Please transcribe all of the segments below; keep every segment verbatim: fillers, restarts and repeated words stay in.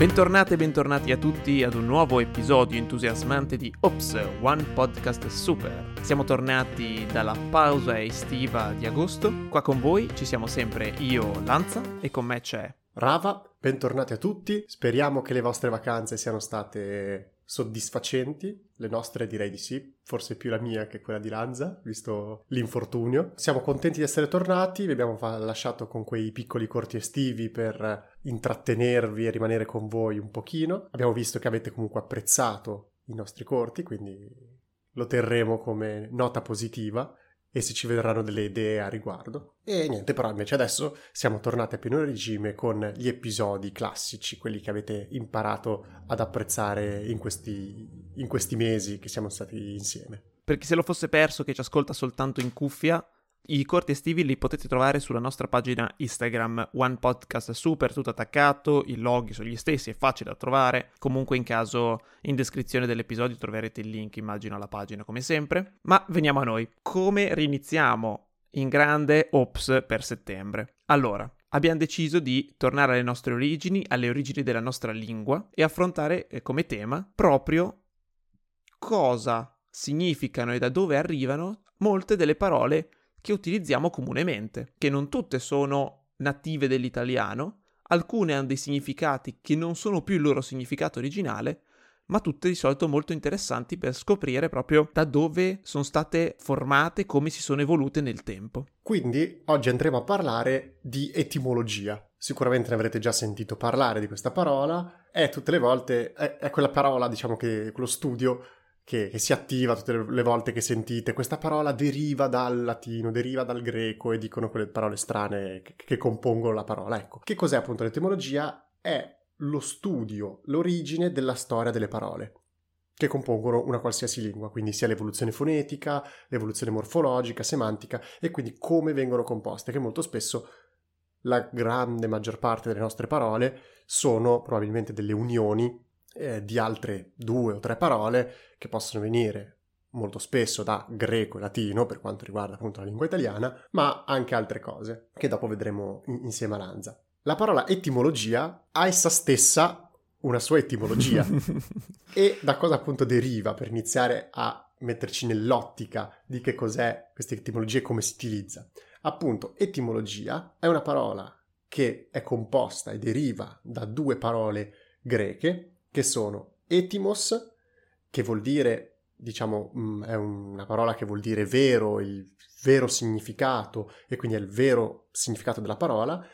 Bentornate e bentornati a tutti ad un nuovo episodio entusiasmante di Ops, One Podcast Super. Siamo tornati dalla pausa estiva di agosto. Qua con voi ci siamo sempre io, Lanza, e con me c'è Rava. Bentornati a tutti, speriamo che le vostre vacanze siano state soddisfacenti. Le nostre direi di sì, forse più la mia che quella di Lanza, visto l'infortunio. Siamo contenti di essere tornati, vi abbiamo lasciato con quei piccoli corti estivi per intrattenervi e rimanere con voi un pochino. Abbiamo visto che avete comunque apprezzato i nostri corti, quindi lo terremo come nota positiva e se ci verranno delle idee a riguardo. E niente, però invece adesso siamo tornati a pieno regime con gli episodi classici, quelli che avete imparato ad apprezzare in questi, in questi mesi che siamo stati insieme. Perché se lo fosse perso, che ci ascolta soltanto in cuffia, i corti estivi li potete trovare sulla nostra pagina Instagram, OnePodcastSuper, tutto attaccato, i loghi sono gli stessi, è facile da trovare. Comunque in caso, in descrizione dell'episodio troverete il link, immagino, alla pagina come sempre. Ma veniamo a noi. Come riniziamo in grande Ops per settembre? Allora, abbiamo deciso di tornare alle nostre origini, alle origini della nostra lingua e affrontare eh, come tema proprio cosa significano e da dove arrivano molte delle parole che utilizziamo comunemente, che non tutte sono native dell'italiano, alcune hanno dei significati che non sono più il loro significato originale, ma tutte di solito molto interessanti per scoprire proprio da dove sono state formate, come si sono evolute nel tempo. Quindi oggi andremo a parlare di etimologia. Sicuramente ne avrete già sentito parlare di questa parola, è tutte le volte, è, è quella parola, diciamo, che quello studio Che, che si attiva tutte le volte che sentite questa parola deriva dal latino, deriva dal greco, e dicono quelle parole strane che, che compongono la parola. Ecco, che cos'è appunto l'etimologia? È lo studio, l'origine della storia delle parole che compongono una qualsiasi lingua, quindi sia l'evoluzione fonetica, l'evoluzione morfologica, semantica, e quindi come vengono composte, che molto spesso la grande maggior parte delle nostre parole sono probabilmente delle unioni Eh, di altre due o tre parole che possono venire molto spesso da greco e latino, per quanto riguarda appunto la lingua italiana, ma anche altre cose che dopo vedremo in- insieme a Lanza. La parola etimologia ha essa stessa una sua etimologia e da cosa appunto deriva, per iniziare a metterci nell'ottica di che cos'è questa etimologia e come si utilizza. Appunto, etimologia è una parola che è composta e deriva da due parole greche, che sono etimos, che vuol dire, diciamo, è una parola che vuol dire vero, il vero significato, e quindi è il vero significato della parola,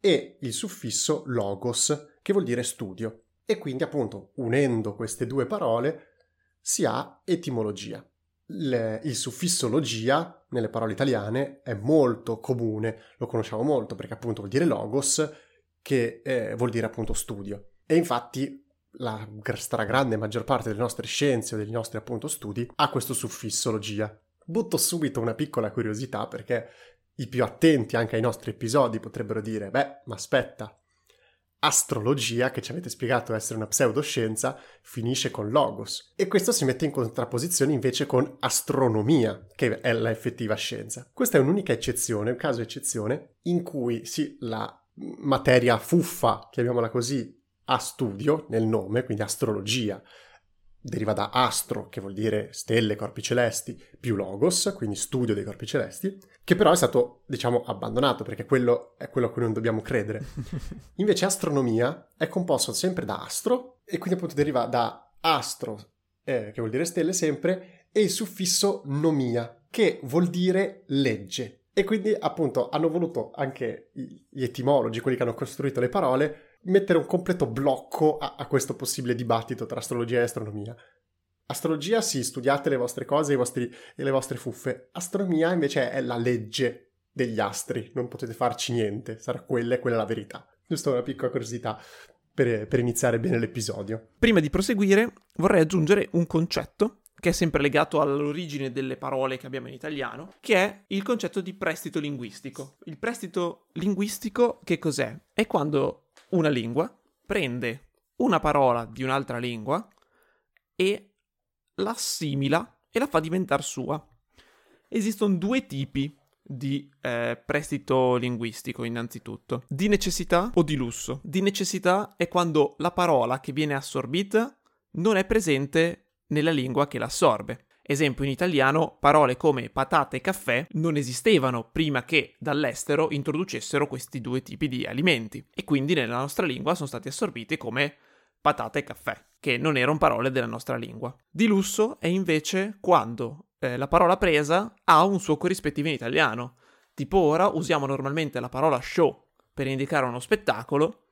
e il suffisso logos, che vuol dire studio. E quindi, appunto, unendo queste due parole, si ha etimologia. Il, il suffisso logia, nelle parole italiane, è molto comune, lo conosciamo molto, perché appunto vuol dire logos, che eh, vuol dire appunto studio. E infatti la stragrande maggior parte delle nostre scienze o dei nostri appunto studi ha questo suffisso logia. Butto subito una piccola curiosità, perché i più attenti anche ai nostri episodi potrebbero dire: beh, ma aspetta, astrologia, che ci avete spiegato essere una pseudoscienza, finisce con logos, e questo si mette in contrapposizione invece con astronomia, che è la effettiva scienza. Questa è un'unica eccezione, un caso eccezione, in cui sì, la materia fuffa, chiamiamola così, a studio nel nome, quindi astrologia, deriva da astro, che vuol dire stelle, corpi celesti, più logos, quindi studio dei corpi celesti, che però è stato, diciamo, abbandonato, perché quello è quello a cui non dobbiamo credere. Invece astronomia è composto sempre da astro, e quindi appunto deriva da astro, eh, che vuol dire stelle sempre, e il suffisso nomia, che vuol dire legge. E quindi appunto hanno voluto anche gli etimologi, quelli che hanno costruito le parole, mettere un completo blocco a, a questo possibile dibattito tra astrologia e astronomia. Astrologia, sì, studiate le vostre cose i vostri, e le vostre fuffe. Astronomia invece è la legge degli astri, non potete farci niente, sarà quella e quella la verità. Giusto una piccola curiosità per, per iniziare bene l'episodio. Prima di proseguire vorrei aggiungere un concetto che è sempre legato all'origine delle parole che abbiamo in italiano, che è il concetto di prestito linguistico. Il prestito linguistico che cos'è? È quando una lingua prende una parola di un'altra lingua e l'assimila e la fa diventare sua. Esistono due tipi di eh, prestito linguistico, innanzitutto. Di necessità o di lusso. Di necessità è quando la parola che viene assorbita non è presente nella lingua che l'assorbe. Esempio in italiano, parole come patata e caffè non esistevano prima che dall'estero introducessero questi due tipi di alimenti, e quindi nella nostra lingua sono state assorbite come patata e caffè, che non erano parole della nostra lingua. Di lusso è invece quando eh, la parola presa ha un suo corrispettivo in italiano, tipo ora usiamo normalmente la parola show per indicare uno spettacolo,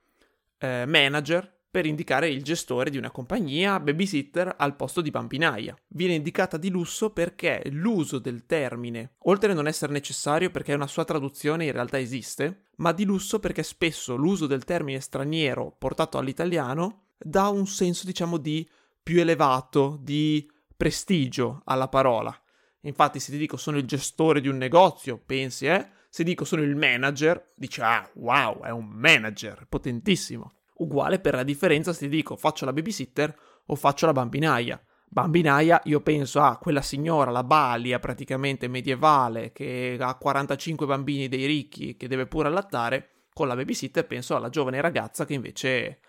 eh, manager per indicare il gestore di una compagnia, babysitter al posto di pampinaia. Viene indicata di lusso perché l'uso del termine, oltre a non essere necessario perché una sua traduzione in realtà esiste, ma di lusso perché spesso l'uso del termine straniero portato all'italiano dà un senso, diciamo, di più elevato, di prestigio alla parola. Infatti se ti dico sono il gestore di un negozio, pensi, eh? Se dico sono il manager, dici, ah, wow, è un manager, potentissimo. Uguale per la differenza se ti dico faccio la babysitter o faccio la bambinaia. Bambinaia, io penso a quella signora, la balia praticamente medievale, che ha quarantacinque bambini dei ricchi che deve pure allattare. Con la babysitter penso alla giovane ragazza che invece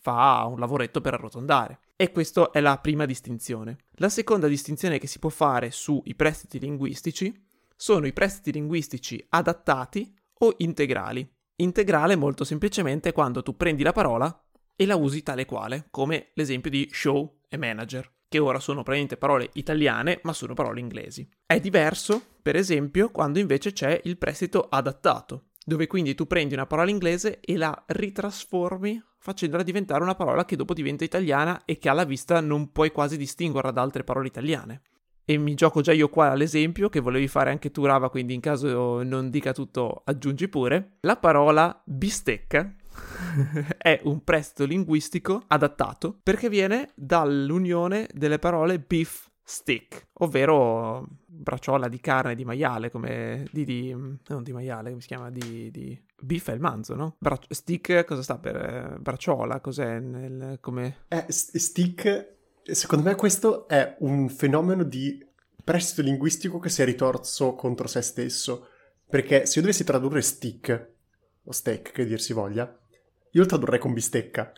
fa un lavoretto per arrotondare. E questa è la prima distinzione. La seconda distinzione che si può fare sui prestiti linguistici sono i prestiti linguistici adattati o integrali. Integrale molto semplicemente quando tu prendi la parola e la usi tale quale, come l'esempio di show e manager, che ora sono praticamente parole italiane ma sono parole inglesi. È diverso, per esempio, quando invece c'è il prestito adattato, dove quindi tu prendi una parola inglese e la ritrasformi facendola diventare una parola che dopo diventa italiana e che alla vista non puoi quasi distinguerla da altre parole italiane. E mi gioco già io qua all'esempio che volevi fare anche tu, Rava, quindi in caso non dica tutto aggiungi pure. La parola bistecca è un prestito linguistico adattato perché viene dall'unione delle parole beef stick, ovvero bracciola di carne di maiale, come di, di non di maiale, come si chiama, di, di... beef è il manzo, no? Bra- stick cosa sta per bracciola, cos'è nel come eh, st- stick. Secondo me questo è un fenomeno di prestito linguistico che si è ritorso contro se stesso, perché se io dovessi tradurre stick, o steak che dir si voglia, io lo tradurrei con bistecca.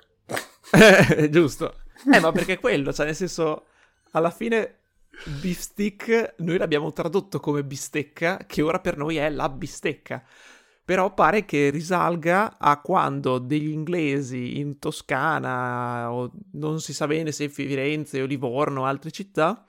Giusto. Eh, ma perché quello, cioè nel senso, alla fine beef stick noi l'abbiamo tradotto come bistecca, che ora per noi è la bistecca. Però pare che risalga a quando degli inglesi in Toscana, o non si sa bene se Firenze o Livorno o altre città,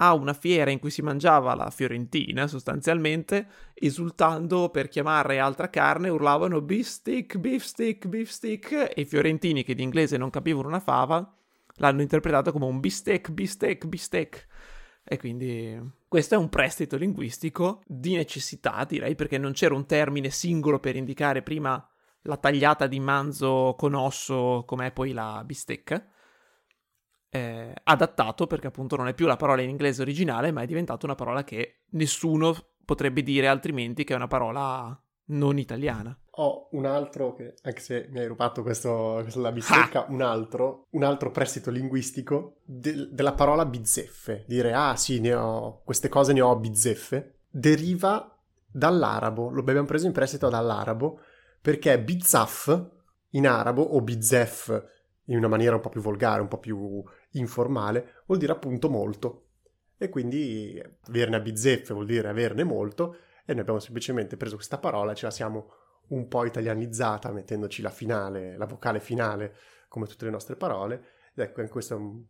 a una fiera in cui si mangiava la fiorentina sostanzialmente, esultando per chiamare altra carne, urlavano beef stick, beef stick, beef stick, e i fiorentini che di inglese non capivano una fava l'hanno interpretato come un bistec, bistec, bistec. E quindi questo è un prestito linguistico di necessità, direi, perché non c'era un termine singolo per indicare prima la tagliata di manzo con osso, com'è poi la bistecca, eh, adattato perché appunto non è più la parola in inglese originale, ma è diventata una parola che nessuno potrebbe dire altrimenti che è una parola non italiana. Ho un altro, che, anche se mi hai rubato questo, questo la bistecca, un altro, un altro prestito linguistico de- della parola bizzeffe. Dire, ah sì, ne ho, queste cose ne ho bizzeffe, deriva dall'arabo, lo abbiamo preso in prestito dall'arabo, perché bizzaf in arabo, o bizzef in una maniera un po' più volgare, un po' più informale, vuol dire appunto molto. E quindi averne a bizzeffe vuol dire averne molto, e noi abbiamo semplicemente preso questa parola e ce la siamo un po' italianizzata, mettendoci la finale, la vocale finale, come tutte le nostre parole. Ed ecco, questo è un,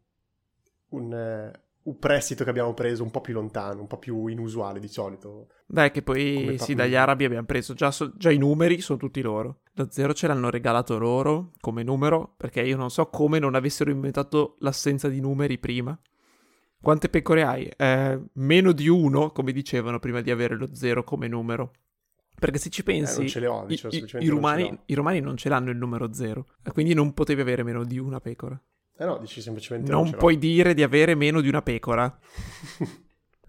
un, un prestito che abbiamo preso un po' più lontano, un po' più inusuale di solito. Beh, che poi sì, dagli arabi abbiamo preso, già, so, già i numeri sono tutti loro. Lo zero ce l'hanno regalato loro come numero, perché io non so come non avessero inventato l'assenza di numeri prima. Quante pecore hai? Eh, meno di uno, come dicevano prima di avere lo zero come numero. Perché se ci pensi, eh, non ce le ho, diciamo, i, i, i, romani, i romani non ce l'hanno il numero zero, quindi non potevi avere meno di una pecora. Eh no, dici semplicemente non, non puoi l'ho. dire di avere meno di una pecora.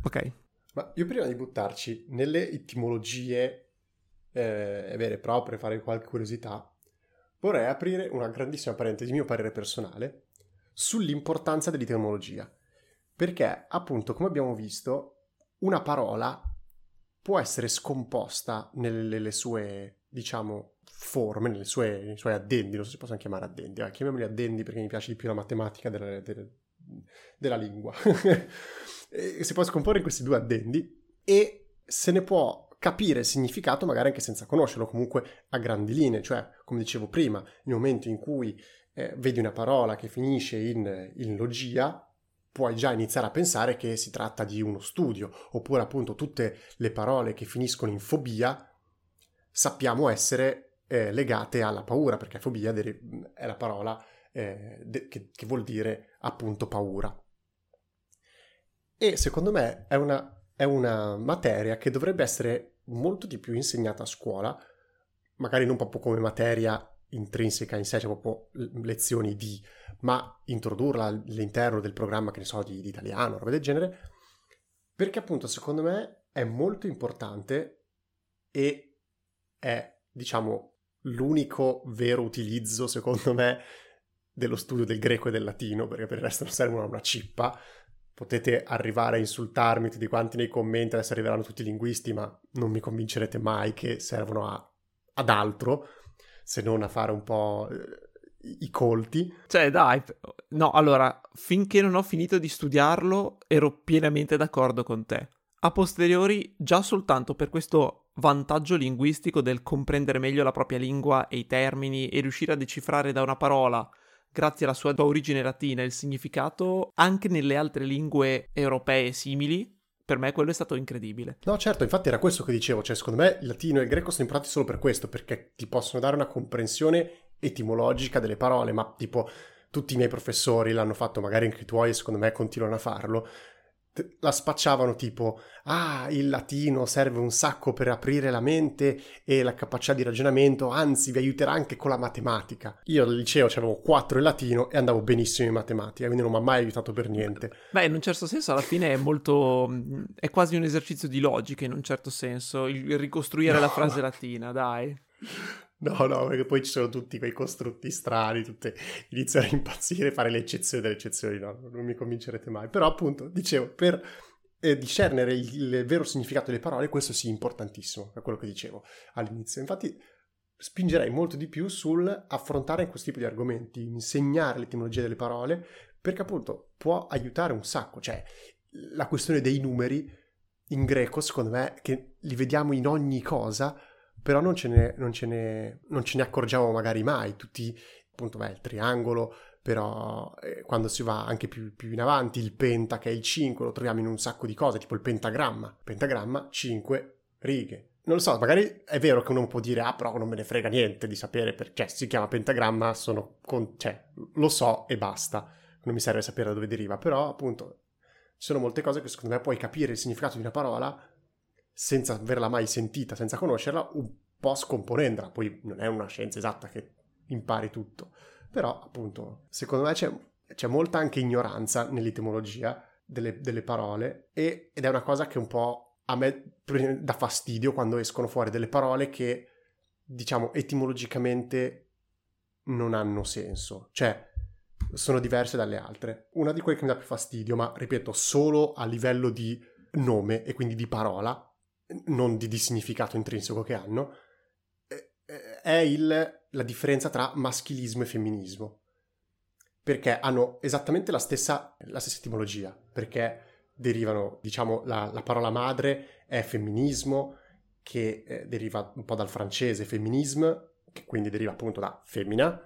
Ok. Ma io prima di buttarci nelle etimologie eh, vere e proprie, fare qualche curiosità, vorrei aprire una grandissima parentesi, mio parere personale, sull'importanza dell'etimologia. Perché, appunto, come abbiamo visto, una parola può essere scomposta nelle sue, diciamo, forme, nelle sue, nei suoi addendi, non so se possono chiamare addendi, eh, chiamiamoli addendi perché mi piace di più la matematica della, della, della lingua. Si può scomporre in questi due addendi e se ne può capire il significato magari anche senza conoscerlo, comunque a grandi linee, cioè, come dicevo prima, nel momento in cui eh, vedi una parola che finisce in, in logia, puoi già iniziare a pensare che si tratta di uno studio, oppure appunto tutte le parole che finiscono in fobia sappiamo essere eh, legate alla paura, perché fobia è la parola eh, de- che-, che vuol dire appunto paura. E secondo me è una, è una materia che dovrebbe essere molto di più insegnata a scuola, magari non proprio come materia intrinseca in sé, cioè proprio lezioni di, ma introdurla all'interno del programma, che ne so, di, di italiano, roba del genere, perché appunto secondo me è molto importante e è, diciamo, l'unico vero utilizzo, secondo me, dello studio del greco e del latino, perché per il resto non servono a una cippa. Potete arrivare a insultarmi tutti quanti nei commenti, adesso arriveranno tutti i linguisti, ma non mi convincerete mai che servono a, ad altro, se non a fare un po' i colti. Cioè, dai, no, allora, finché non ho finito di studiarlo ero pienamente d'accordo con te. A posteriori, già soltanto per questo vantaggio linguistico del comprendere meglio la propria lingua e i termini e riuscire a decifrare da una parola, grazie alla sua origine latina, il significato, anche nelle altre lingue europee simili, per me quello è stato incredibile. No, certo, infatti era questo che dicevo, cioè secondo me il latino e il greco sono imparati solo per questo, perché ti possono dare una comprensione etimologica delle parole, ma tipo tutti i miei professori l'hanno fatto, magari anche i tuoi, e secondo me continuano a farlo, la spacciavano tipo, ah, il latino serve un sacco per aprire la mente e la capacità di ragionamento, anzi vi aiuterà anche con la matematica. Io al liceo c'avevo quattro in latino e andavo benissimo in matematica, quindi non mi ha mai aiutato per niente. Beh, in un certo senso alla fine è molto, è quasi un esercizio di logica, in un certo senso, il ricostruire no. la frase latina, dai. No, no, perché poi ci sono tutti quei costrutti strani, tutte iniziano a impazzire, fare le eccezioni delle eccezioni, no, non mi convincerete mai. Però appunto, dicevo, per eh, discernere il, il vero significato delle parole, questo sì, importantissimo, è quello che dicevo all'inizio. Infatti spingerei molto di più sul affrontare questo tipo di argomenti, insegnare l'etimologia delle parole, perché appunto può aiutare un sacco. Cioè, la questione dei numeri in greco, secondo me, che li vediamo in ogni cosa, però non ce ne, non ce ne, non ce ne accorgiamo magari mai, tutti, appunto, beh, il triangolo, però eh, quando si va anche più, più in avanti, il penta, che è il cinque, lo troviamo in un sacco di cose, tipo il pentagramma, pentagramma, cinque righe. Non lo so, magari è vero che uno può dire, ah, però non me ne frega niente di sapere, perché si chiama pentagramma, sono con, cioè, lo so e basta, non mi serve sapere da dove deriva, però, appunto, ci sono molte cose che secondo me puoi capire il significato di una parola senza averla mai sentita, senza conoscerla, un po' scomponendola. Poi non è una scienza esatta che impari tutto, però appunto secondo me c'è, c'è molta anche ignoranza nell'etimologia delle, delle parole e, ed è una cosa che un po' a me dà fastidio quando escono fuori delle parole che, diciamo, etimologicamente non hanno senso, cioè sono diverse dalle altre. Una di quelle che mi dà più fastidio, ma ripeto solo a livello di nome e quindi di parola, non di, di significato intrinseco che hanno, è il, la differenza tra maschilismo e femminismo. perché hanno esattamente la stessa, la stessa etimologia, perché derivano, diciamo, la, la parola madre è femminismo, che eh, deriva un po' dal francese feminisme, che quindi deriva appunto da femmina,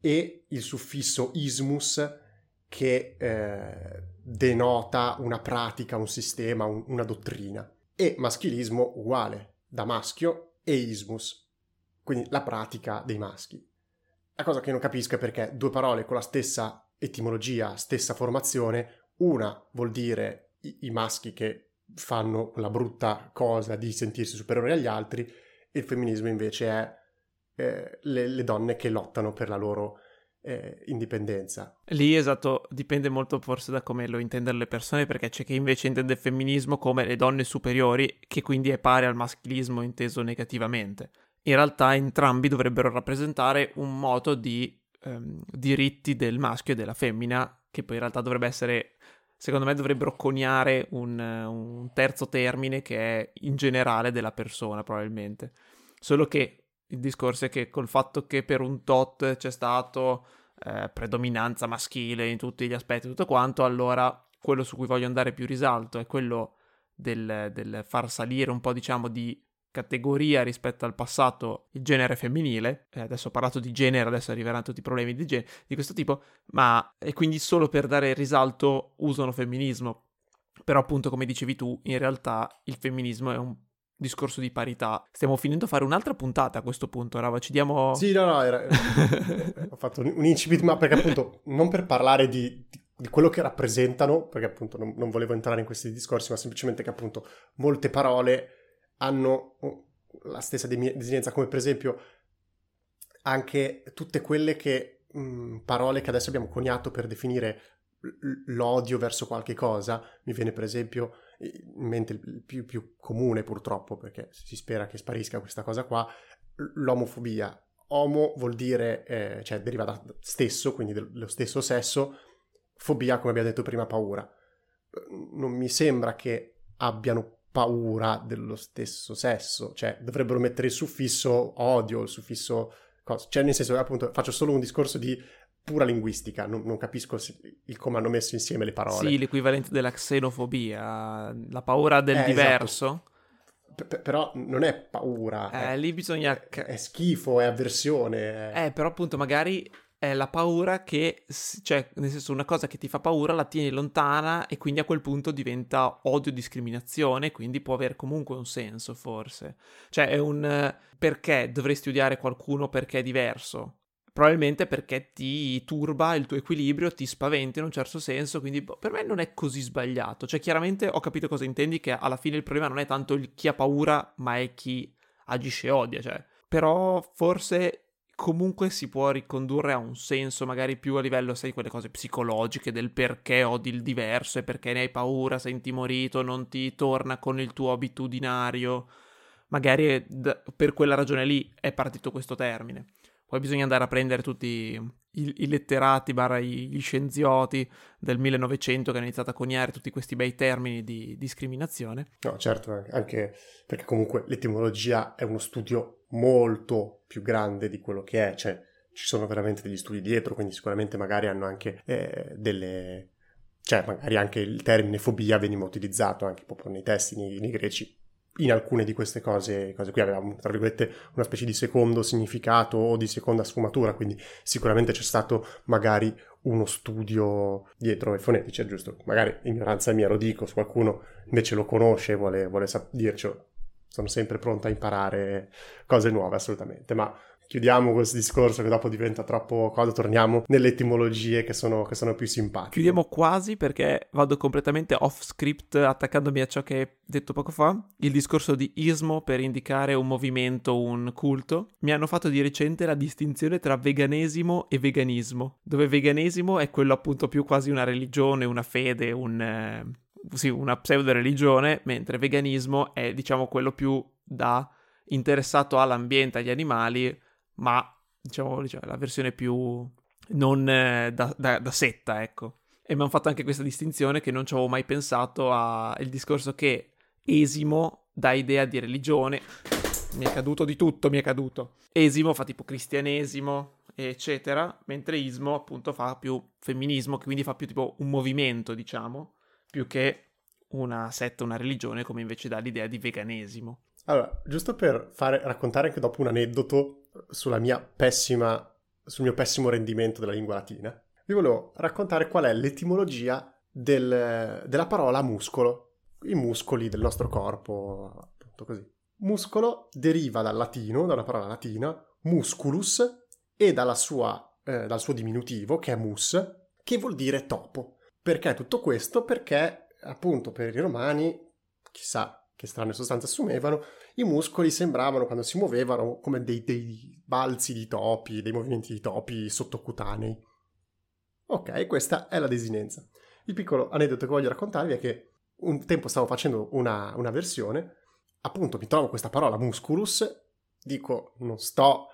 e il suffisso ismus, che eh, denota una pratica, un sistema, un, una dottrina. E maschilismo uguale, da maschio e ismus, quindi la pratica dei maschi. La cosa che non capisco è perché due parole con la stessa etimologia, stessa formazione, una vuol dire i, i maschi che fanno la brutta cosa di sentirsi superiori agli altri, e il femminismo invece è eh, le, le donne che lottano per la loro Eh, indipendenza. Lì, esatto, dipende molto forse da come lo intendono le persone, perché c'è chi invece intende il femminismo come le donne superiori, che quindi è pari al maschilismo inteso negativamente. In realtà entrambi dovrebbero rappresentare un moto di ehm, diritti del maschio e della femmina, che poi in realtà dovrebbe essere, secondo me dovrebbero coniare un, un terzo termine che è in generale della persona, probabilmente. Solo che il discorso è che col fatto che per un tot c'è stato eh, predominanza maschile in tutti gli aspetti e tutto quanto, allora quello su cui voglio andare più risalto è quello del, del far salire un po', diciamo, di categoria rispetto al passato il genere femminile. Eh, adesso ho parlato di genere, adesso arriveranno tutti i problemi di, gen- di questo tipo, ma e quindi solo per dare risalto usano femminismo. Però appunto, come dicevi tu, in realtà il femminismo è un discorso di parità. Stiamo finendo a fare un'altra puntata a questo punto, Rava, ci diamo... Sì, no, no, era... ho fatto un incipit, ma perché appunto, non per parlare di, di quello che rappresentano, perché appunto non, non volevo entrare in questi discorsi, ma semplicemente che appunto molte parole hanno la stessa desinenza, come per esempio anche tutte quelle che mh, parole che adesso abbiamo coniato per definire l'odio verso qualche cosa. Mi viene per esempio in mente il più, più comune, purtroppo, perché si spera che sparisca questa cosa qua, l'omofobia. Homo vuol dire, eh, cioè deriva da stesso, quindi dello stesso sesso, fobia, come abbiamo detto prima, paura. Non mi sembra che abbiano paura dello stesso sesso, cioè dovrebbero mettere il suffisso odio, il suffisso cosa. Cioè nel senso, appunto, faccio solo un discorso di pura linguistica, non, non capisco il come hanno messo insieme le parole. Sì, l'equivalente della xenofobia, la paura del eh, diverso. Esatto. P- però non è paura. Eh, è, lì bisogna... È, è schifo, è avversione. È... Eh, però appunto magari è la paura che... Cioè, nel senso, una cosa che ti fa paura la tieni lontana e quindi a quel punto diventa odio, discriminazione, quindi può avere comunque un senso, forse. Cioè, è un... Perché dovresti odiare qualcuno perché è diverso? Probabilmente perché ti turba il tuo equilibrio, ti spaventa in un certo senso, quindi per me non è così sbagliato. Cioè chiaramente ho capito cosa intendi, che alla fine il problema non è tanto il chi ha paura, ma è chi agisce e odia, cioè. Però forse comunque si può ricondurre a un senso, magari più a livello, sai, quelle cose psicologiche del perché odi il diverso e perché ne hai paura, sei intimorito, non ti torna con il tuo abitudinario. Magari per quella ragione lì è partito questo termine. Poi bisogna andare a prendere tutti i, i letterati barra gli scienzioti del millenovecento che hanno iniziato a coniare tutti questi bei termini di discriminazione. No, certo, anche perché comunque l'etimologia è uno studio molto più grande di quello che è, cioè ci sono veramente degli studi dietro, quindi sicuramente magari hanno anche eh, delle... cioè magari anche il termine fobia veniva utilizzato anche proprio nei testi, nei, nei greci. In alcune di queste cose, cose qui avevamo, tra virgolette, una specie di secondo significato o di seconda sfumatura, quindi sicuramente c'è stato magari uno studio dietro ai fonetici, è giusto? Magari ignoranza mia, lo dico, se qualcuno invece lo conosce e vuole, vuole sap- dircelo, sono sempre pronto a imparare cose nuove, assolutamente, ma... Chiudiamo questo discorso che dopo diventa troppo... Quando torniamo nelle etimologie che sono, che sono più simpatiche. Chiudiamo quasi, perché vado completamente off script attaccandomi a ciò che hai detto poco fa. Il discorso di ismo per indicare un movimento, un culto. Mi hanno fatto di recente la distinzione tra veganesimo e veganismo. Dove veganesimo è quello appunto più quasi una religione, una fede, un... Eh, sì, una pseudo-religione. Mentre veganismo è, diciamo, quello più da interessato all'ambiente, agli animali... ma diciamo, diciamo la versione più non eh, da, da, da setta, ecco. E mi hanno fatto anche questa distinzione che non ci avevo mai pensato, a il discorso che esimo dà idea di religione. Mi è caduto di tutto, mi è caduto. Esimo fa tipo cristianesimo, eccetera, mentre ismo appunto fa più femminismo, che quindi fa più tipo un movimento, diciamo, più che una setta, una religione, come invece dà l'idea di veganesimo. Allora, giusto per fare, raccontare anche dopo un aneddoto sulla mia pessima, sul mio pessimo rendimento della lingua latina, vi volevo raccontare qual è l'etimologia del, della parola muscolo, i muscoli del nostro corpo, appunto così. Muscolo deriva dal latino, da una parola latina, musculus, e dalla sua, eh, dal suo diminutivo, che è mus, che vuol dire topo. Perché tutto questo? Perché appunto per i romani, chissà che strane sostanze assumevano, i muscoli sembravano, quando si muovevano, come dei, dei balzi di topi, dei movimenti di topi sottocutanei. Ok, questa è la desinenza. Il piccolo aneddoto che voglio raccontarvi è che un tempo stavo facendo una, una versione, appunto mi trovo questa parola musculus, dico non sto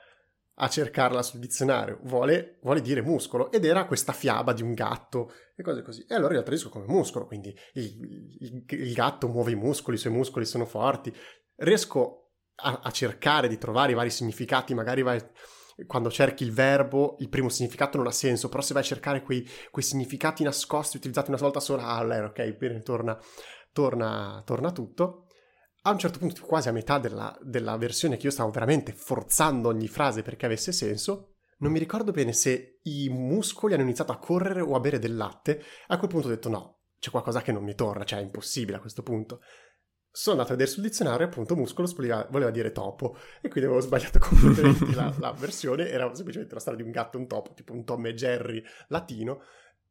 a cercarla sul dizionario, vuole, vuole dire muscolo, ed era questa fiaba di un gatto e cose così, e allora io la traduco come muscolo, quindi il, il, il gatto muove i muscoli, i suoi muscoli sono forti. Riesco a, a cercare di trovare i vari significati, magari vai, quando cerchi il verbo il primo significato non ha senso, però se vai a cercare quei, quei significati nascosti utilizzati una volta sola, ah, allora ok, bene, torna, torna, torna tutto. A un certo punto, quasi a metà della, della versione, che io stavo veramente forzando ogni frase perché avesse senso, non mi ricordo bene se i muscoli hanno iniziato a correre o a bere del latte. A quel punto ho detto no, c'è qualcosa che non mi torna, cioè è impossibile a questo punto. Sono andato a vedere sul dizionario e appunto muscolo voleva, voleva dire topo, e quindi avevo sbagliato completamente la, la versione, era semplicemente la storia di un gatto e un topo, tipo un Tom e Jerry latino,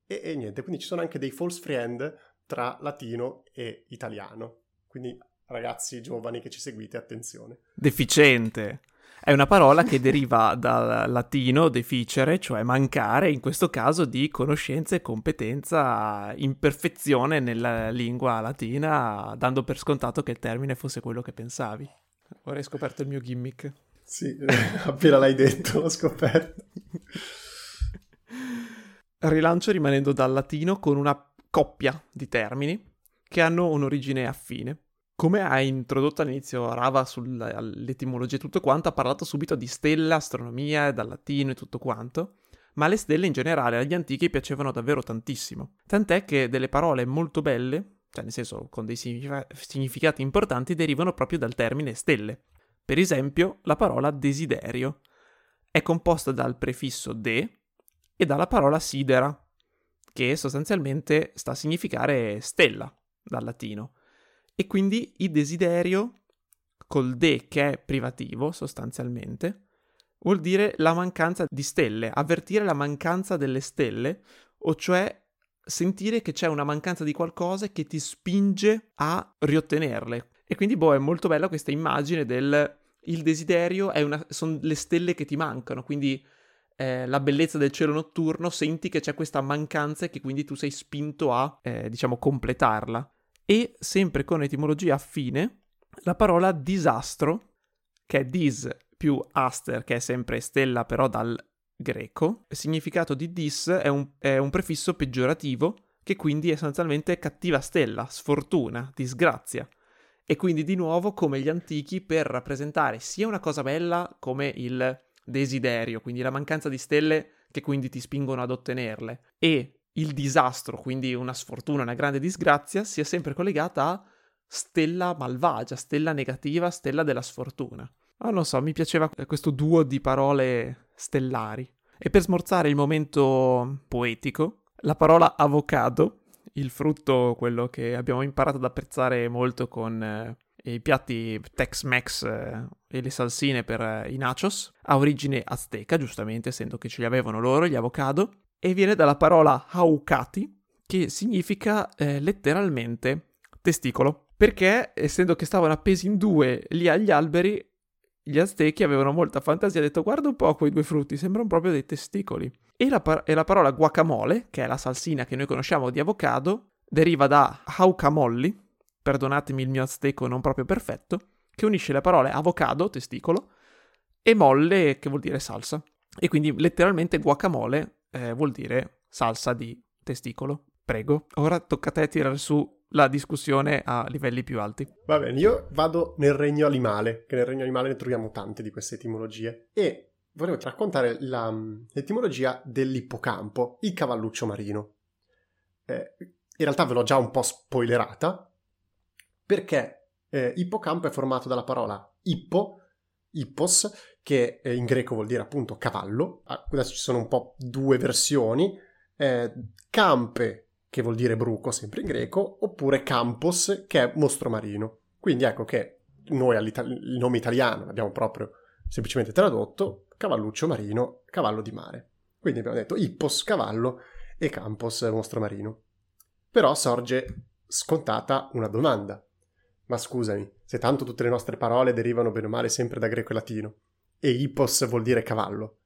e, e niente, quindi ci sono anche dei false friend tra latino e italiano, quindi... Ragazzi giovani che ci seguite, attenzione. Deficiente. È una parola che deriva dal latino deficere, cioè mancare, in questo caso di conoscenza e competenza, imperfezione nella lingua latina, dando per scontato che il termine fosse quello che pensavi. Ora hai scoperto il mio gimmick. Sì, appena l'hai detto l'ho scoperto. Rilancio rimanendo dal latino con una coppia di termini che hanno un'origine affine. Come ha introdotto all'inizio Rava sull'etimologia e tutto quanto, ha parlato subito di stella, astronomia, dal latino e tutto quanto, ma le stelle in generale agli antichi piacevano davvero tantissimo, tant'è che delle parole molto belle, cioè nel senso con dei significati importanti, derivano proprio dal termine stelle. Per esempio la parola desiderio è composta dal prefisso de e dalla parola sidera, che sostanzialmente sta a significare stella dal latino. E quindi il desiderio, col de che è privativo sostanzialmente, vuol dire la mancanza di stelle, avvertire la mancanza delle stelle, o cioè sentire che c'è una mancanza di qualcosa che ti spinge a riottenerle. E quindi boh, è molto bella questa immagine del il desiderio, è una, sono le stelle che ti mancano, quindi eh, la bellezza del cielo notturno, senti che c'è questa mancanza e che quindi tu sei spinto a, eh, diciamo, completarla. E sempre con etimologia affine, la parola disastro, che è dis più aster, che è sempre stella però dal greco, il significato di dis è un, è un prefisso peggiorativo, che quindi è sostanzialmente cattiva stella, sfortuna, disgrazia. E quindi di nuovo, come gli antichi, per rappresentare sia una cosa bella come il desiderio, quindi la mancanza di stelle che quindi ti spingono ad ottenerle, e il disastro, quindi una sfortuna, una grande disgrazia, sia sempre collegata a stella malvagia, stella negativa, stella della sfortuna. Ah, non so, mi piaceva questo duo di parole stellari. E per smorzare il momento poetico, la parola avocado, il frutto, quello che abbiamo imparato ad apprezzare molto con eh, i piatti Tex-Mex eh, e le salsine per eh, i nachos, ha origine azteca, giustamente, essendo che ce li avevano loro, gli avocado, e viene dalla parola haucati, che significa eh, letteralmente testicolo, perché essendo che stavano appesi in due lì agli alberi, gli aztechi avevano molta fantasia, ha detto guarda un po' quei due frutti, sembrano proprio dei testicoli. E la, par- e la parola guacamole, che è la salsina che noi conosciamo di avocado, deriva da haucamolli, perdonatemi il mio azteco non proprio perfetto, che unisce le parole avocado, testicolo, e molle, che vuol dire salsa. E quindi letteralmente guacamole Eh, vuol dire salsa di testicolo. Prego, ora tocca a te tirare su la discussione a livelli più alti. Va bene, io vado nel regno animale, che nel regno animale ne troviamo tante di queste etimologie, e volevo raccontare la, l'etimologia dell'ippocampo, il cavalluccio marino. Eh, in realtà ve l'ho già un po' spoilerata, perché eh, ippocampo è formato dalla parola ippo, ippos, che in greco vuol dire appunto cavallo. Adesso ci sono un po' due versioni, eh, campe, che vuol dire bruco, sempre in greco, oppure campos, che è mostro marino. Quindi ecco che noi il nome italiano l'abbiamo proprio semplicemente tradotto, cavalluccio marino, cavallo di mare. Quindi abbiamo detto ippos, cavallo, e campos, mostro marino. Però sorge scontata una domanda. Ma scusami, se tanto tutte le nostre parole derivano bene o male sempre da greco e latino, e ippos vuol dire cavallo,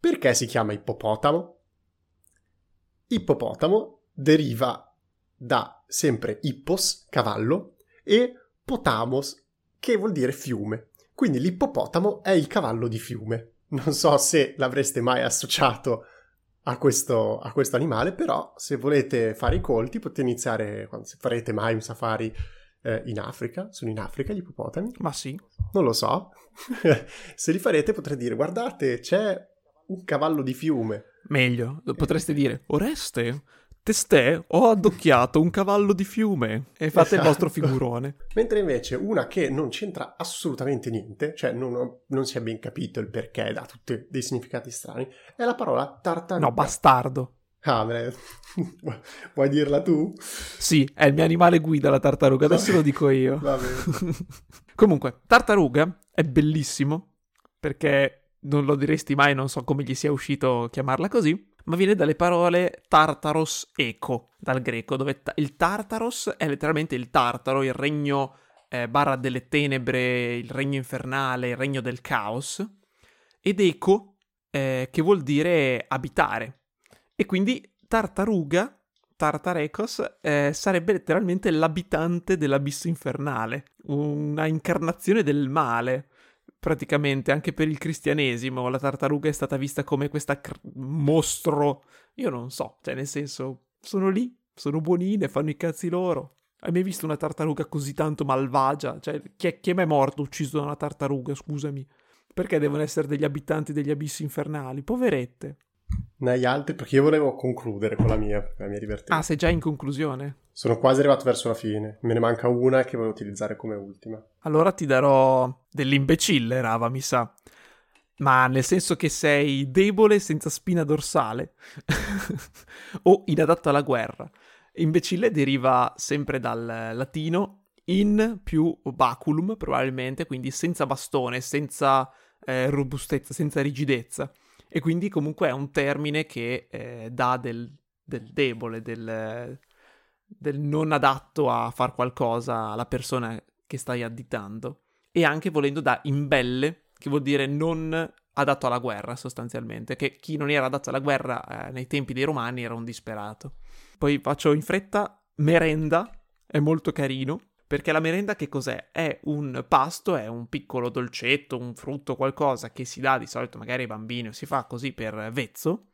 perché si chiama ippopotamo? Ippopotamo deriva da sempre ippos, cavallo, e potamos, che vuol dire fiume. Quindi l'ippopotamo è il cavallo di fiume. Non so se l'avreste mai associato a questo, a questo animale, però se volete fare i colti potete iniziare, quando, se farete mai un safari in Africa, sono in Africa gli ippopotami? Ma sì. Non lo so. Se li farete potrete dire, guardate, c'è un cavallo di fiume. Meglio, potreste dire, Oreste, testè, ho addocchiato un cavallo di fiume. E fate esatto. Il vostro figurone. Mentre invece una che non c'entra assolutamente niente, cioè non, non si è ben capito il perché, da tutti dei significati strani, è la parola tartaruga. No, bastardo. Ah, me la... Vuoi dirla tu? Sì, è il mio animale guida la tartaruga, adesso lo dico io. Va bene. Comunque, tartaruga è bellissimo, perché non lo diresti mai, non so come gli sia uscito chiamarla così, ma viene dalle parole tartaros eco, dal greco, dove ta- il tartaros è letteralmente il tartaro, il regno eh, barra delle tenebre, il regno infernale, il regno del caos, ed eco eh, che vuol dire abitare. E quindi tartaruga, tartarecos, eh, sarebbe letteralmente l'abitante dell'abisso infernale, una incarnazione del male, praticamente, anche per il cristianesimo. La tartaruga è stata vista come questa cr- mostro, io non so, cioè nel senso, sono lì, sono buonine, fanno i cazzi loro. Hai mai visto una tartaruga così tanto malvagia? Cioè, chi è, chi è mai morto ucciso da una tartaruga, scusami? Perché devono essere degli abitanti degli abissi infernali? Poverette. Ne hai altri? Perché io volevo concludere con la mia, la mia divertente. Ah, sei già in conclusione? Sono quasi arrivato verso la fine, me ne manca una che volevo utilizzare come ultima. Allora ti darò dell'imbecille, Rava, mi sa. Ma nel senso che sei debole, senza spina dorsale o inadatto alla guerra. Imbecille deriva sempre dal latino in più baculum, probabilmente, quindi senza bastone, senza eh, robustezza, senza rigidezza. E quindi comunque è un termine che eh, dà del, del debole, del, del non adatto a far qualcosa alla persona che stai additando. E anche volendo da imbelle, che vuol dire non adatto alla guerra sostanzialmente, che chi non era adatto alla guerra eh, nei tempi dei Romani era un disperato. Poi faccio in fretta, merenda, è molto carino, perché la merenda che cos'è? È un pasto, è un piccolo dolcetto, un frutto, qualcosa che si dà di solito magari ai bambini o si fa così per vezzo,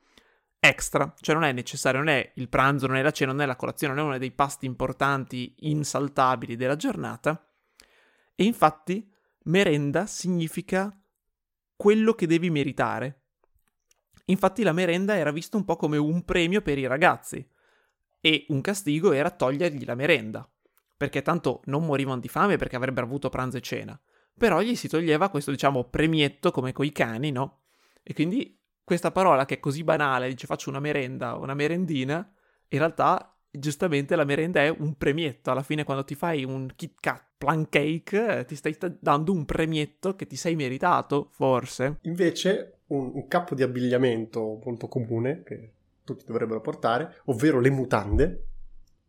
extra, cioè non è necessario, non è il pranzo, non è la cena, non è la colazione, non è uno dei pasti importanti, insaltabili della giornata. E infatti merenda significa quello che devi meritare. Infatti la merenda era vista un po' come un premio per i ragazzi e un castigo era togliergli la merenda, perché tanto non morivano di fame perché avrebbero avuto pranzo e cena. Però gli si toglieva questo, diciamo, premietto come coi cani, no? E quindi questa parola che è così banale, dice faccio una merenda, una merendina, in realtà giustamente la merenda è un premietto. Alla fine quando ti fai un Kit Kat plum cake ti stai dando un premietto che ti sei meritato, forse. Invece un, un capo di abbigliamento molto comune che tutti dovrebbero portare, ovvero le mutande,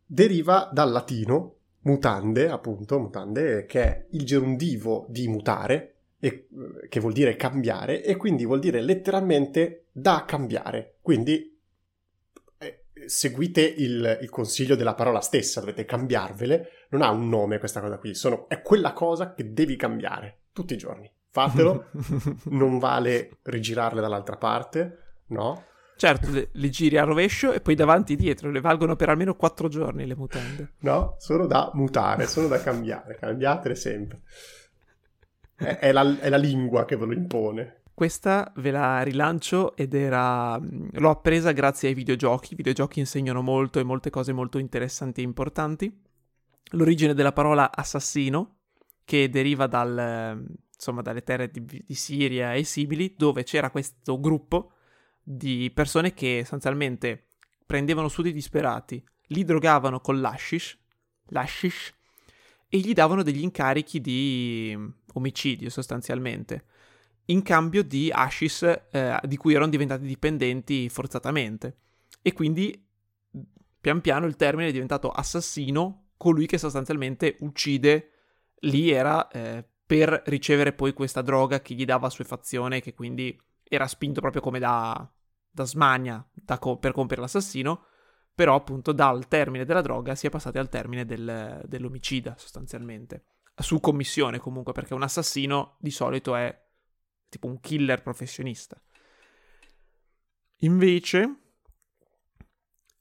deriva dal latino mutande, appunto, mutande, che è il gerundivo di mutare, e, che vuol dire cambiare, e quindi vuol dire letteralmente da cambiare. Quindi eh, seguite il, il consiglio della parola stessa, dovete cambiarvele. Non ha un nome questa cosa qui, sono, è quella cosa che devi cambiare tutti i giorni. Fatelo, non vale rigirarle dall'altra parte, no? Certo, le, le giri a rovescio e poi davanti e dietro, le valgono per almeno quattro giorni le mutande. No, sono da mutare, sono da cambiare, cambiatele sempre. È, è, la, è la lingua che ve lo impone. Questa ve la rilancio ed era... l'ho appresa grazie ai videogiochi. I videogiochi insegnano molto e molte cose molto interessanti e importanti. L'origine della parola assassino, che deriva dal, insomma, dalle terre di, di Siria e simili, dove c'era questo gruppo di persone che sostanzialmente prendevano su dei disperati, li drogavano con l'hashish, l'hashish e gli davano degli incarichi di omicidio sostanzialmente, in cambio di hashish eh, di cui erano diventati dipendenti forzatamente. E quindi pian piano il termine è diventato assassino, colui che sostanzialmente uccide. Lì era eh, per ricevere poi questa droga che gli dava assuefazione, che quindi era spinto proprio come da, da smania da co- per compiere l'assassino, però appunto dal termine della droga si è passati al termine del, dell'omicida sostanzialmente, su commissione comunque, perché un assassino di solito è tipo un killer professionista. Invece,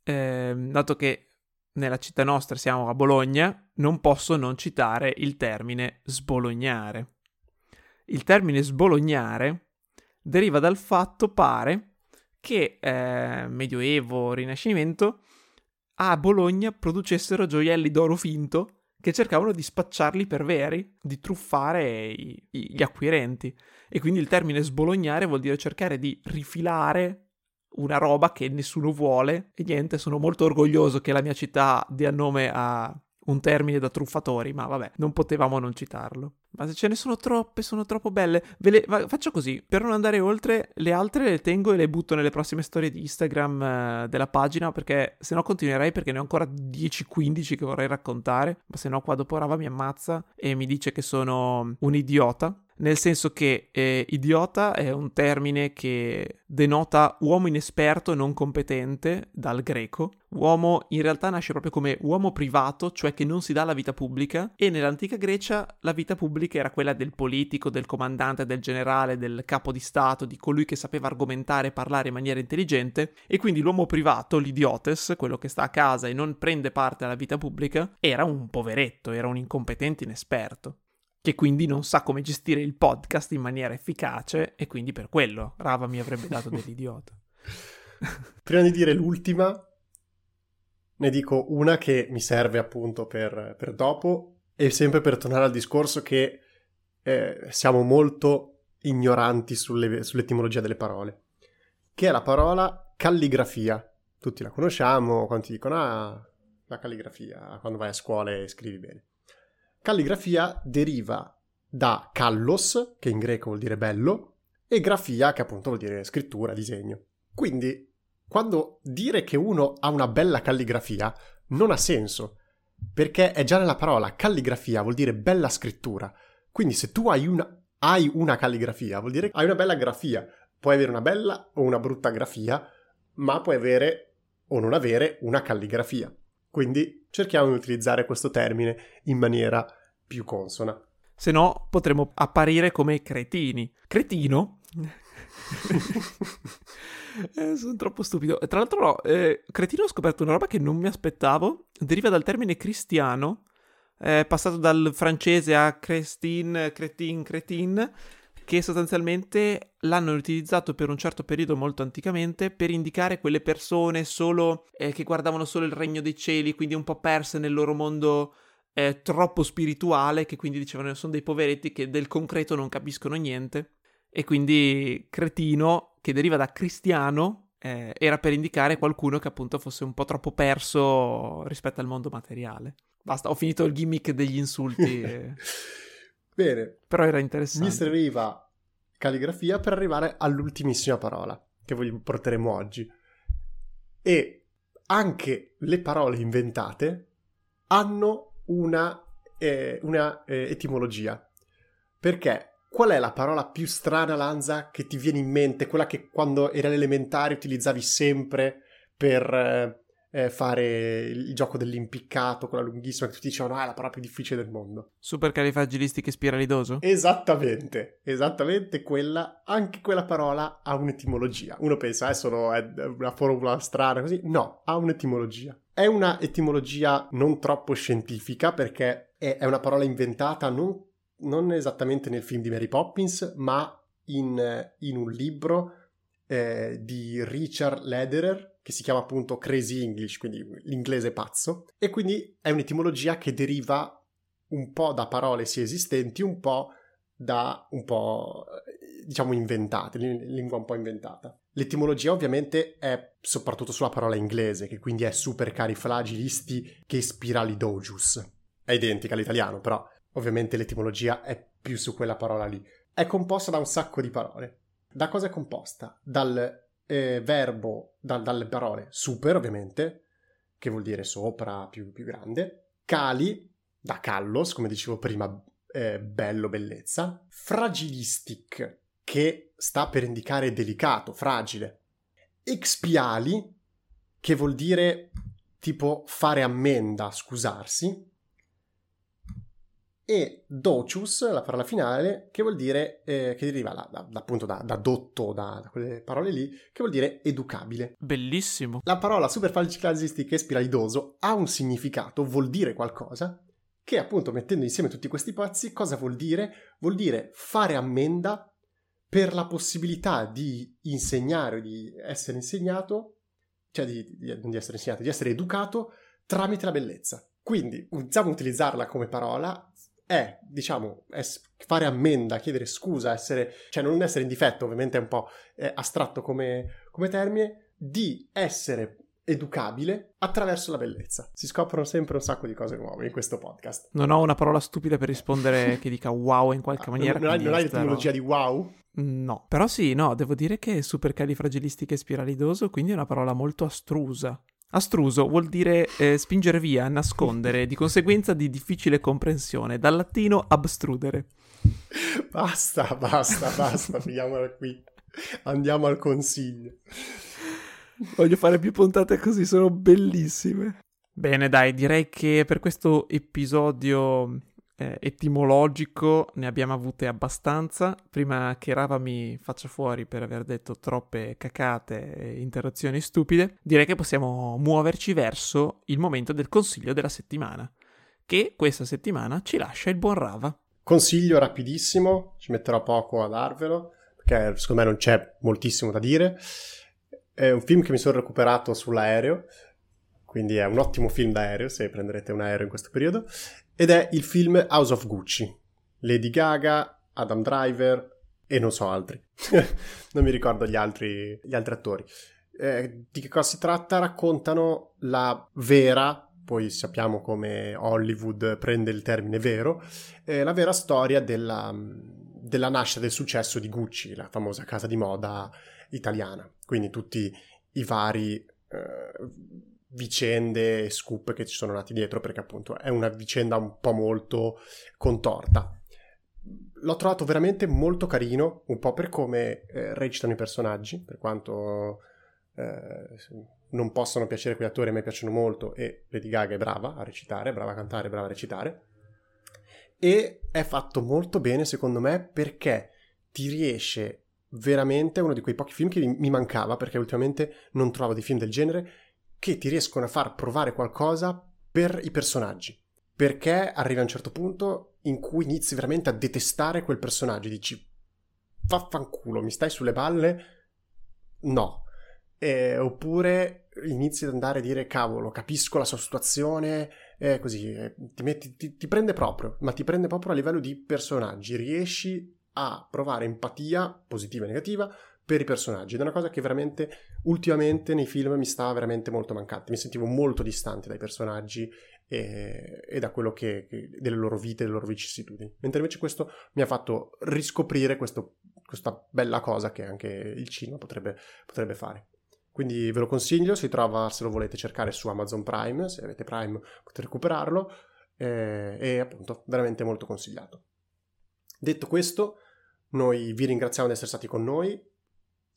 eh, dato che nella città nostra siamo a Bologna, non posso non citare il termine sbolognare. Il termine sbolognare deriva dal fatto, pare, che eh, Medioevo, Rinascimento, a Bologna producessero gioielli d'oro finto che cercavano di spacciarli per veri, di truffare i, i, gli acquirenti. E quindi il termine sbolognare vuol dire cercare di rifilare una roba che nessuno vuole. E niente, sono molto orgoglioso che la mia città dia nome a un termine da truffatori, ma vabbè, non potevamo non citarlo. Ma se ce ne sono troppe, sono troppo belle. Ve le, va, faccio così, per non andare oltre, le altre le tengo e le butto nelle prossime storie di Instagram eh, della pagina, perché sennò continuerei, perché ne ho ancora dieci quindici che vorrei raccontare, ma sennò qua dopo Rava mi ammazza e mi dice che sono un idiota. Nel senso che eh, idiota è un termine che denota uomo inesperto, non competente, dal greco. Uomo in realtà nasce proprio come uomo privato, cioè che non si dà alla vita pubblica, e nell'antica Grecia la vita pubblica era quella del politico, del comandante, del generale, del capo di stato, di colui che sapeva argomentare e parlare in maniera intelligente, e quindi l'uomo privato, l'idiotes, quello che sta a casa e non prende parte alla vita pubblica, era un poveretto, era un incompetente inesperto, che quindi non sa come gestire il podcast in maniera efficace, e quindi per quello Rava mi avrebbe dato dell'idiota. Prima di dire l'ultima, ne dico una che mi serve appunto per, per dopo, e sempre per tornare al discorso che eh, siamo molto ignoranti sulle, sull'etimologia delle parole, che è la parola calligrafia. Tutti la conosciamo, quando ti dicono ah, la calligrafia, quando vai a scuola e scrivi bene. Calligrafia deriva da callos, che in greco vuol dire bello, e grafia, che appunto vuol dire scrittura, disegno. Quindi, quando dire che uno ha una bella calligrafia non ha senso, perché è già nella parola. Calligrafia vuol dire bella scrittura. Quindi se tu hai una, hai una calligrafia, vuol dire che hai una bella grafia. Puoi avere una bella o una brutta grafia, ma puoi avere o non avere una calligrafia. Quindi cerchiamo di utilizzare questo termine in maniera più consona. Se no potremmo apparire come cretini. Cretino? eh, sono troppo stupido. Tra l'altro no, eh, cretino ho scoperto una roba che non mi aspettavo. Deriva dal termine cristiano, eh, passato dal francese a crestin, cretin, cretin, che sostanzialmente l'hanno utilizzato per un certo periodo molto anticamente per indicare quelle persone solo eh, che guardavano solo il regno dei cieli, quindi un po' perse nel loro mondo eh, troppo spirituale, che quindi dicevano sono dei poveretti che del concreto non capiscono niente, e quindi cretino, che deriva da cristiano, eh, era per indicare qualcuno che appunto fosse un po' troppo perso rispetto al mondo materiale. Basta, ho finito il gimmick degli insulti. eh. Bene, però era interessante. Mi serviva calligrafia per arrivare all'ultimissima parola che vi porteremo oggi. E anche le parole inventate hanno una, eh, una eh, etimologia. Perché qual è la parola più strana, Lanza, che ti viene in mente? Quella che quando eri all'elementare utilizzavi sempre per eh, fare il gioco dell'impiccato, quella lunghissima che tutti dicevano ah, è la parola più difficile del mondo. Supercalifragilistichespiralidoso? Esattamente, esattamente quella. Anche quella parola ha un'etimologia. Uno pensa è solo è una formula strana così. No, ha un'etimologia. È una etimologia non troppo scientifica, perché è, è una parola inventata non non esattamente nel film di Mary Poppins, ma in, in un libro eh, di Richard Lederer che si chiama appunto Crazy English, quindi l'inglese pazzo, e quindi è un'etimologia che deriva un po' da parole sì esistenti, un po' da un po' diciamo inventate, lingua un po' inventata. L'etimologia ovviamente è soprattutto sulla parola inglese, che quindi è supercalifragilisti che spiralidocious. È identica all'italiano, però ovviamente l'etimologia è più su quella parola lì. È composta da un sacco di parole. Da cosa è composta? Dal eh, verbo, da, dalle parole super ovviamente, che vuol dire sopra, più, più grande, cali, da callos, come dicevo prima, eh, bello, bellezza, fragilistic, che sta per indicare delicato, fragile, expiali, che vuol dire tipo fare ammenda, scusarsi, e docius, la parola finale, che vuol dire, eh, che deriva da, da, appunto da, da dotto, da, da quelle parole lì, che vuol dire educabile. Bellissimo! La parola supercalifragilistica e spiralidoso ha un significato, vuol dire qualcosa, che appunto mettendo insieme tutti questi pezzi, cosa vuol dire? Vuol dire fare ammenda per la possibilità di insegnare, di essere insegnato, cioè di, di, di essere insegnato, di essere educato tramite la bellezza. Quindi, diciamo, utilizzarla come parola è, diciamo, è fare ammenda, chiedere scusa, essere, cioè non essere in difetto, ovviamente è un po' astratto come, come termine, di essere educabile attraverso la bellezza. Si scoprono sempre un sacco di cose nuove in questo podcast. Non ho una parola stupida per rispondere che dica wow in qualche ah, maniera. Non, non hai l'etimologia di wow? No. Però sì, no, devo dire che è supercalifragilisticespiralidoso, quindi è una parola molto astrusa. Astruso vuol dire eh, spingere via, nascondere, di conseguenza di difficile comprensione, dal latino abstrudere. Basta, basta, basta, finiamola qui. Andiamo al consiglio. Voglio fare più puntate così, sono bellissime. Bene, dai, direi che per questo episodio eh, etimologico ne abbiamo avute abbastanza. Prima che Rava mi faccia fuori per aver detto troppe cacate e interazioni stupide, direi che possiamo muoverci verso il momento del consiglio della settimana, che questa settimana ci lascia il buon Rava. Consiglio rapidissimo, ci metterò poco a darvelo, perché secondo me non c'è moltissimo da dire. È un film che mi sono recuperato sull'aereo, quindi è un ottimo film d'aereo se prenderete un aereo in questo periodo, ed è il film House of Gucci. Lady Gaga, Adam Driver e non so altri. Non mi ricordo gli altri, gli altri attori. Eh, di che cosa si tratta? Raccontano la vera, poi sappiamo come Hollywood prende il termine vero, eh, la vera storia della, della nascita del successo di Gucci, la famosa casa di moda italiana, quindi tutti i vari eh, vicende e scoop che ci sono nati dietro, perché appunto è una vicenda un po' molto contorta. L'ho trovato veramente molto carino, un po' per come eh, recitano i personaggi, per quanto eh, non possono piacere quegli attori, a me piacciono molto, e Lady Gaga è brava a recitare, brava a cantare, brava a recitare, e è fatto molto bene secondo me, perché ti riesce veramente uno di quei pochi film che mi mancava, perché ultimamente non trovo di film del genere che ti riescono a far provare qualcosa per i personaggi, perché arriva a un certo punto in cui inizi veramente a detestare quel personaggio, dici vaffanculo, mi stai sulle balle? No. Eh, oppure inizi ad andare a dire cavolo, capisco la sua situazione, eh, così eh, ti, metti, ti, ti prende proprio, ma ti prende proprio a livello di personaggi, riesci a provare empatia, positiva e negativa, per i personaggi. Ed è una cosa che veramente ultimamente nei film mi stava veramente molto mancante. Mi sentivo molto distante dai personaggi e, e da quello che, che delle loro vite, delle loro vicissitudini. Mentre invece questo mi ha fatto riscoprire questo, questa bella cosa che anche il cinema potrebbe, potrebbe fare. Quindi ve lo consiglio, si trova, se lo volete cercare, su Amazon Prime. Se avete Prime potete recuperarlo, eh, e appunto veramente molto consigliato. Detto questo, noi vi ringraziamo di essere stati con noi,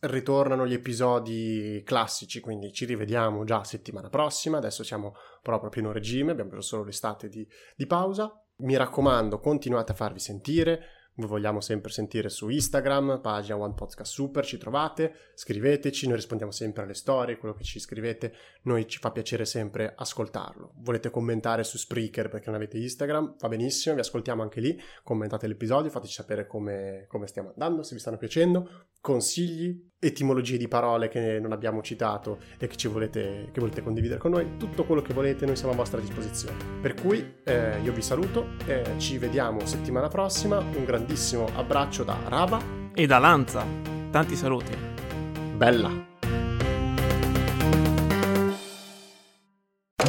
ritornano gli episodi classici, quindi ci rivediamo già settimana prossima, adesso siamo proprio a pieno regime, abbiamo preso solo l'estate di, di pausa, mi raccomando continuate a farvi sentire, vi vogliamo sempre sentire su Instagram, pagina OnePodcastSuper, ci trovate, scriveteci, noi rispondiamo sempre alle storie, quello che ci scrivete, noi ci fa piacere sempre ascoltarlo. Volete commentare su Spreaker perché non avete Instagram, va benissimo, vi ascoltiamo anche lì, commentate l'episodio, fateci sapere come, come stiamo andando, se vi stanno piacendo, consigli, etimologie di parole che non abbiamo citato e che ci volete, che volete condividere con noi, tutto quello che volete, noi siamo a vostra disposizione. Per cui eh, io vi saluto, eh, ci vediamo settimana prossima, un grandissimo abbraccio da Rava e da Lanza, tanti saluti, bella.